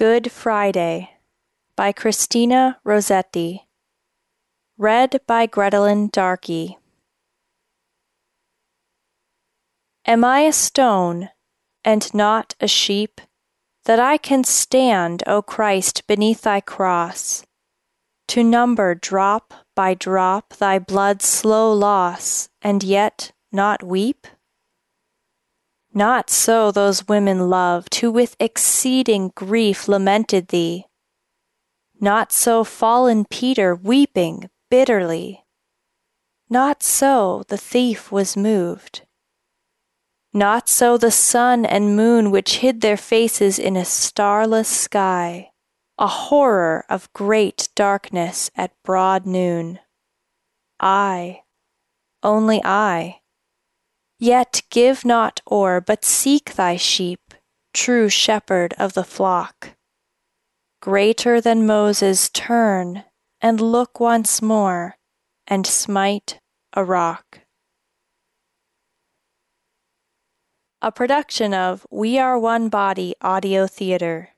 Good Friday by Christina Rossetti. Read by Grettelyn Darkey. Am I a stone, and not a sheep, that I can stand, O Christ, beneath thy cross, to number drop by drop thy blood's slow loss, and yet not weep? Not so those women loved, who with exceeding grief lamented thee. Not so fallen Peter, weeping bitterly. Not so the thief was moved. Not so the sun and moon, which hid their faces in a starless sky, a horror of great darkness at broad noon. I, only I. Yet give not o'er, but seek thy sheep, true shepherd of the flock. Greater than Moses, turn and look once more, and smite a rock. A production of We Are One Body Audio Theatre.